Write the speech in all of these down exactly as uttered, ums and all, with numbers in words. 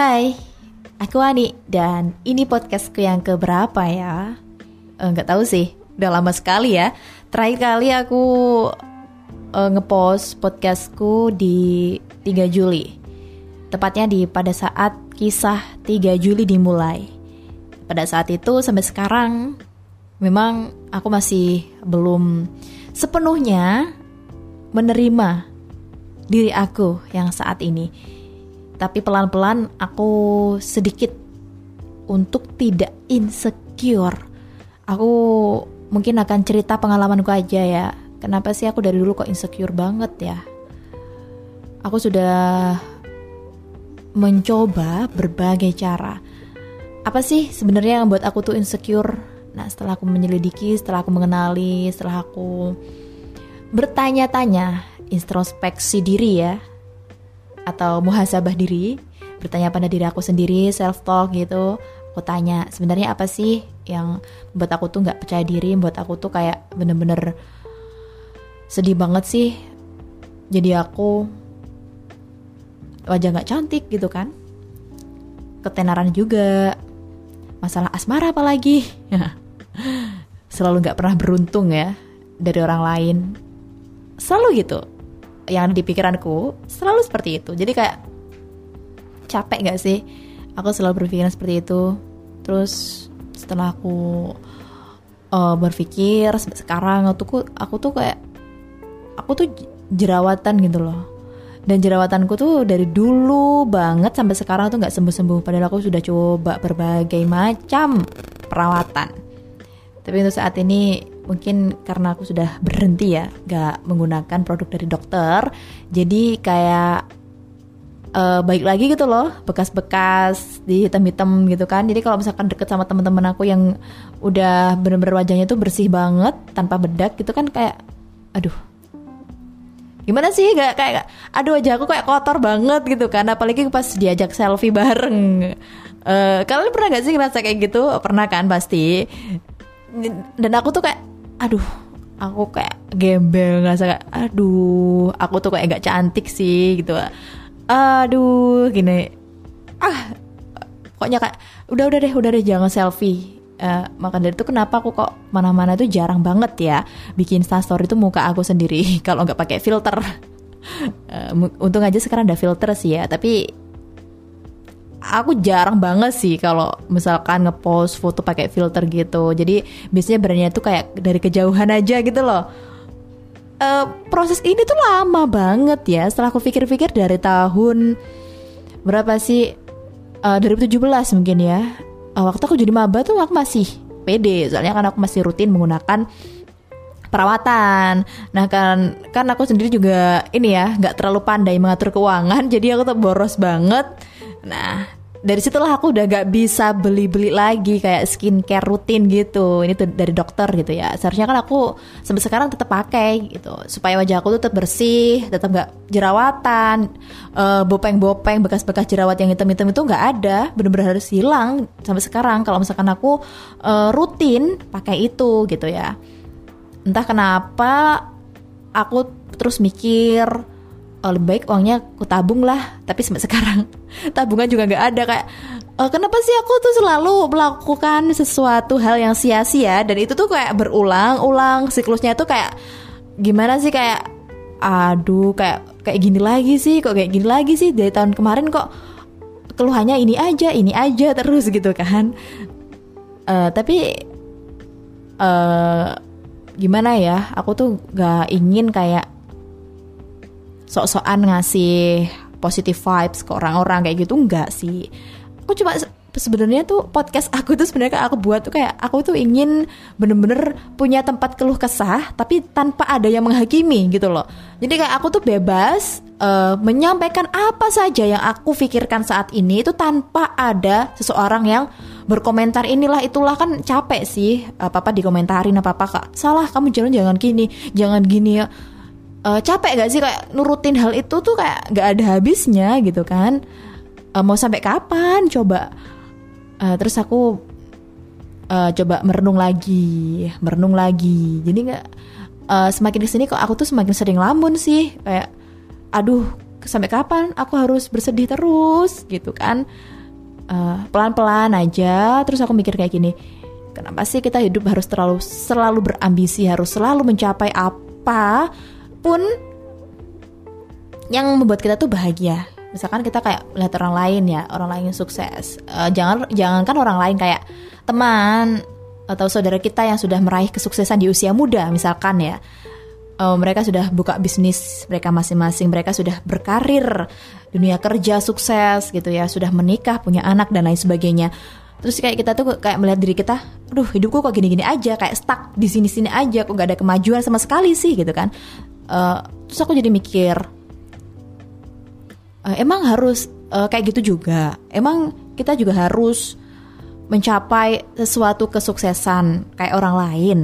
Hai, aku Ani dan ini podcastku yang keberapa ya? Enggak tahu sih, udah lama sekali ya. Terakhir kali aku uh, ngepost podcastku di tiga Juli. Tepatnya di pada saat kisah tiga Juli dimulai. Pada saat itu sampai sekarang memang aku masih belum sepenuhnya menerima diri aku yang saat ini. Tapi pelan-pelan aku sedikit untuk tidak insecure. Aku mungkin akan cerita pengalamanku aja ya. Kenapa sih aku dari dulu kok insecure banget ya? Aku sudah mencoba berbagai cara. Apa sih sebenarnya yang buat aku tuh insecure? Nah, setelah aku menyelidiki, setelah aku mengenali, setelah aku bertanya-tanya, introspeksi diri ya, atau muhasabah diri, bertanya pada diri aku sendiri, self talk gitu. Aku tanya sebenarnya apa sih yang buat aku tuh nggak percaya diri, buat aku tuh kayak bener-bener sedih banget sih. Jadi aku wajah nggak cantik gitu kan, ketenaran juga, masalah asmara apalagi, selalu nggak pernah beruntung ya dari orang lain, selalu gitu. Yang ada di pikiranku selalu seperti itu. Jadi kayak capek gak sih? Aku selalu berpikiran seperti itu. Terus setelah aku uh, berpikir sekarang aku, aku tuh kayak aku tuh jerawatan gitu loh. Dan jerawatanku tuh dari dulu banget sampai sekarang tuh gak sembuh-sembuh. Padahal aku sudah coba berbagai macam perawatan. Tapi untuk saat ini mungkin karena aku sudah berhenti ya, gak menggunakan produk dari dokter, jadi kayak uh, baik lagi gitu loh, bekas-bekas di hitam-hitam gitu kan. Jadi kalau misalkan deket sama teman-teman aku yang udah bener-bener wajahnya tuh bersih banget, tanpa bedak gitu kan, kayak aduh gimana sih, gak, kayak aduh wajah aku kayak kotor banget gitu kan. Apalagi pas diajak selfie bareng. uh, Kalian pernah gak sih ngerasa kayak gitu? Pernah kan pasti. Dan aku tuh kayak aduh, aku kayak gembel, ngerasa kayak aduh, aku tuh kayak gak cantik sih gitu. Aduh, gini. Ah, pokoknya kayak udah-udah deh, udah deh jangan selfie. Uh, maka dari itu kenapa aku kok mana-mana tuh jarang banget ya bikin Instastory itu muka aku sendiri kalau nggak pakai filter. Uh, untung aja sekarang ada filter sih ya, tapi aku jarang banget sih kalau misalkan ngepost foto pakai filter gitu. Jadi biasanya beraninya tuh kayak dari kejauhan aja gitu loh. e, Proses ini tuh lama banget ya. Setelah aku pikir-pikir dari tahun berapa sih, e, dua ribu tujuh belas mungkin ya. e, Waktu aku jadi maba tuh aku masih pede, soalnya kan aku masih rutin menggunakan perawatan. Nah kan, kan aku sendiri juga ini ya, gak terlalu pandai mengatur keuangan, jadi aku tuh boros banget. Nah, dari situlah aku udah gak bisa beli-beli lagi kayak skincare rutin gitu. Ini tuh dari dokter gitu ya. Seharusnya kan aku sampai sekarang tetap pakai gitu, supaya wajah aku tuh tetap bersih, tetap gak jerawatan. uh, Bopeng-bopeng, bekas-bekas jerawat yang hitam-hitam itu gak ada. Bener-bener harus hilang sampai sekarang kalau misalkan aku uh, rutin pakai itu gitu ya. Entah kenapa aku terus mikir, oh, lebih baik uangnya aku tabung lah. Tapi sampai sekarang tabungan juga gak ada. Kayak oh, kenapa sih aku tuh selalu melakukan sesuatu hal yang sia-sia. Dan itu tuh kayak berulang-ulang. Siklusnya tuh kayak gimana sih, kayak aduh kayak kayak gini lagi sih. Kok kayak gini lagi sih dari tahun kemarin, kok keluhannya ini aja, ini aja terus gitu kan. uh, Tapi uh, gimana ya, aku tuh gak ingin kayak sok-sokan ngasih positive vibes ke orang-orang kayak gitu, enggak sih. Aku cuma sebenarnya tuh podcast aku tuh sebenarnya aku buat tuh kayak aku tuh ingin bener-bener punya tempat keluh kesah tapi tanpa ada yang menghakimi gitu loh. Jadi kayak aku tuh bebas uh, menyampaikan apa saja yang aku pikirkan saat ini itu tanpa ada seseorang yang berkomentar inilah itulah. Kan capek sih apa-apa dikomentarin, apa-apa kak salah kamu, jangan jangan gini, jangan gini ya. Uh, capek gak sih kayak nurutin hal itu tuh kayak gak ada habisnya gitu kan. Uh, mau sampai kapan coba. Uh, terus aku uh, coba merenung lagi, merenung lagi. Jadi gak, uh, semakin kesini kok aku tuh semakin sering lamun sih. Kayak aduh sampai kapan aku harus bersedih terus gitu kan. Uh, pelan-pelan aja. Terus aku mikir kayak gini, kenapa sih kita hidup harus terlalu selalu berambisi, harus selalu mencapai apa pun yang membuat kita tuh bahagia. Misalkan kita kayak lihat orang lain ya, orang lain yang sukses. Uh, jangan jangankan orang lain, kayak teman atau saudara kita yang sudah meraih kesuksesan di usia muda misalkan ya. Uh, mereka sudah buka bisnis mereka masing-masing, mereka sudah berkarir, dunia kerja sukses gitu ya, sudah menikah, punya anak dan lain sebagainya. Terus kayak kita tuh kayak melihat diri kita, aduh hidupku kok gini-gini aja, kayak stuck di sini-sini aja, kok gak ada kemajuan sama sekali sih gitu kan. Uh, terus aku jadi mikir, uh, emang harus uh, kayak gitu juga, emang kita juga harus mencapai sesuatu kesuksesan kayak orang lain,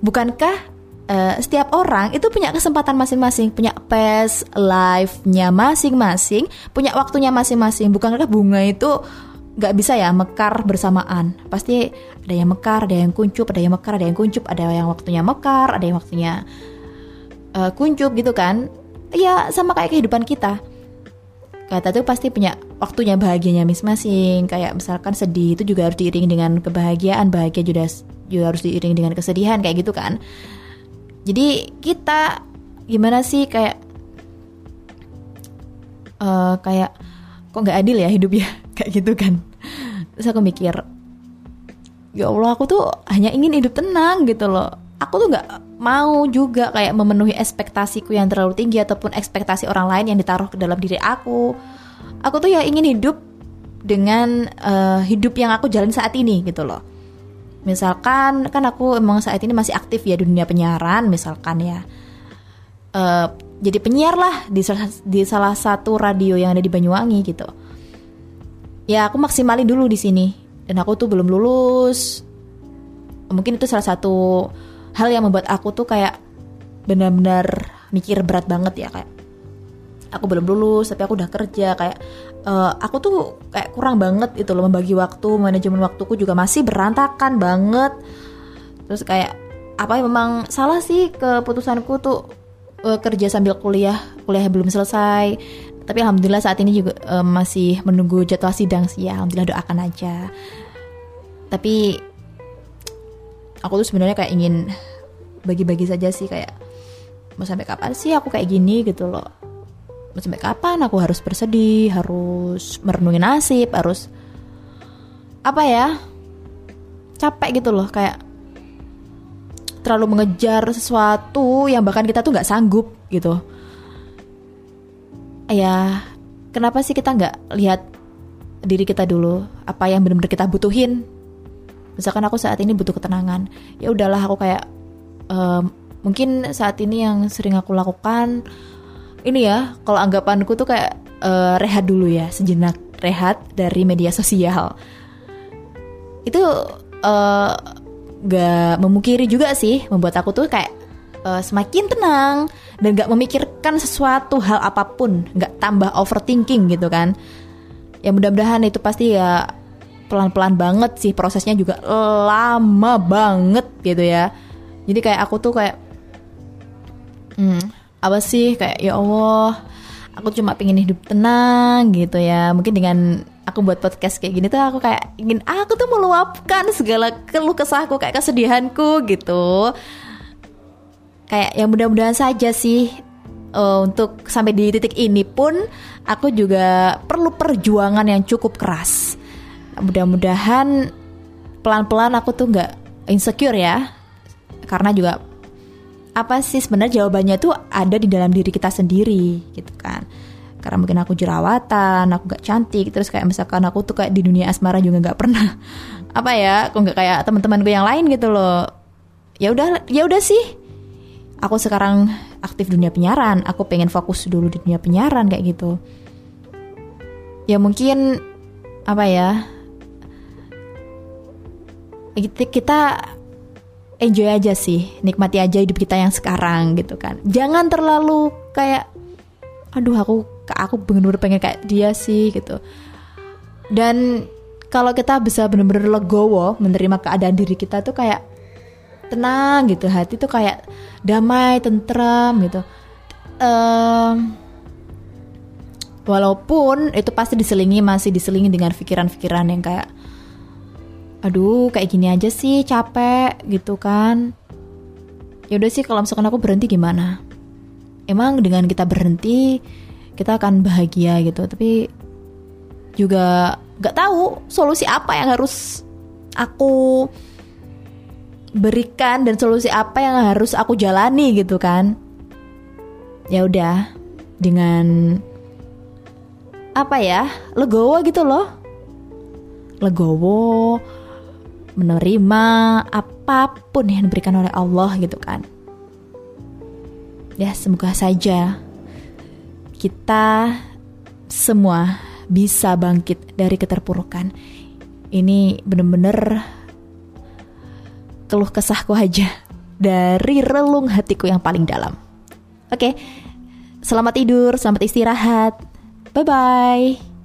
bukankah Uh, setiap orang itu punya kesempatan masing-masing, punya pace life-nya masing-masing, punya waktunya masing-masing. Bukankah bunga itu gak bisa ya mekar bersamaan? Pasti ada yang mekar, ada yang kuncup, ada yang mekar, ada yang kuncup, ada yang waktunya mekar, ada yang waktunya uh, kuncup gitu kan. Ya sama kayak kehidupan kita. Kita tuh pasti punya waktunya bahagianya masing-masing. Kayak misalkan sedih itu juga harus diiringi dengan kebahagiaan, bahagia juga, juga harus diiringi dengan kesedihan kayak gitu kan. Jadi kita gimana sih kayak uh, kayak kok nggak adil ya hidup ya kayak gitu kan. Terus aku mikir, ya Allah aku tuh hanya ingin hidup tenang gitu loh. Aku tuh nggak mau juga kayak memenuhi ekspektasiku yang terlalu tinggi ataupun ekspektasi orang lain yang ditaruh ke dalam diri aku. Aku tuh ya ingin hidup dengan uh, hidup yang aku jalin saat ini gitu loh. Misalkan kan aku emang saat ini masih aktif ya di dunia penyiaran misalkan ya, e, jadi penyiar lah di, di salah satu radio yang ada di Banyuwangi gitu. Ya aku maksimalin dulu di sini, dan aku tuh belum lulus. Mungkin itu salah satu hal yang membuat aku tuh kayak benar-benar mikir berat banget ya, kayak aku belum lulus tapi aku udah kerja, kayak Uh, aku tuh kayak kurang banget itu loh membagi waktu, manajemen waktuku juga masih berantakan banget. Terus kayak apa memang salah sih keputusanku tuh uh, kerja sambil kuliah, kuliah belum selesai. Tapi alhamdulillah saat ini juga uh, masih menunggu jadwal sidang sih ya, alhamdulillah doakan aja. Tapi aku tuh sebenarnya kayak ingin bagi-bagi saja sih, kayak mau sampai kapan sih aku kayak gini gitu loh. Sampai kapan aku harus bersedih, harus merenungi nasib, harus apa ya, capek gitu loh, kayak terlalu mengejar sesuatu yang bahkan kita tuh gak sanggup gitu. Ya kenapa sih kita gak lihat diri kita dulu, apa yang benar-benar kita butuhin. Misalkan aku saat ini butuh ketenangan, ya udahlah aku kayak uh, mungkin saat ini yang sering aku lakukan ini ya, kalau anggapanku tuh kayak uh, rehat dulu ya, sejenak rehat dari media sosial. Itu uh, gak memungkiri juga sih, membuat aku tuh kayak uh, semakin tenang dan gak memikirkan sesuatu hal apapun, gak tambah overthinking gitu kan. Ya mudah-mudahan itu pasti ya pelan-pelan banget sih, prosesnya juga lama banget gitu ya. Jadi kayak aku tuh kayak hmm, apa sih, kayak ya Allah aku cuma pengen hidup tenang gitu ya. Mungkin dengan aku buat podcast kayak gini tuh aku kayak ingin, aku tuh meluapkan segala keluh kesahku, kayak kesedihanku gitu. Kayak ya mudah-mudahan saja sih uh, untuk sampai di titik ini pun aku juga perlu perjuangan yang cukup keras. Mudah-mudahan pelan-pelan aku tuh gak insecure ya, karena juga apa sih sebenarnya jawabannya tuh ada di dalam diri kita sendiri gitu kan. Karena mungkin aku jerawatan, aku gak cantik, terus kayak misalkan aku tuh kayak di dunia asmara juga gak pernah apa ya, aku gak kayak teman-temanku yang lain gitu loh. Ya udah, ya udah sih. Aku sekarang aktif dunia penyiaran, aku pengen fokus dulu di dunia penyiaran kayak gitu. Ya mungkin apa ya, kita enjoy aja sih, nikmati aja hidup kita yang sekarang gitu kan. Jangan terlalu kayak, aduh aku aku bener-bener pengen kayak dia sih gitu. Dan kalau kita bisa bener-bener legowo menerima keadaan diri kita tuh kayak tenang gitu, hati tuh kayak damai, tentram gitu. Um, Walaupun itu pasti diselingi, masih diselingi dengan pikiran-pikiran yang kayak, aduh kayak gini aja sih, capek gitu kan. Yaudah sih kalau misalkan aku berhenti gimana? Emang dengan kita berhenti kita akan bahagia gitu, tapi juga gak tahu solusi apa yang harus aku berikan dan solusi apa yang harus aku jalani gitu kan. Ya udah, dengan apa ya, legowo gitu loh, legowo menerima apapun yang diberikan oleh Allah gitu kan. Ya semoga saja kita semua bisa bangkit dari keterpurukan. Ini bener-bener keluh kesahku aja dari relung hatiku yang paling dalam. Oke, selamat tidur, selamat istirahat. Bye-bye.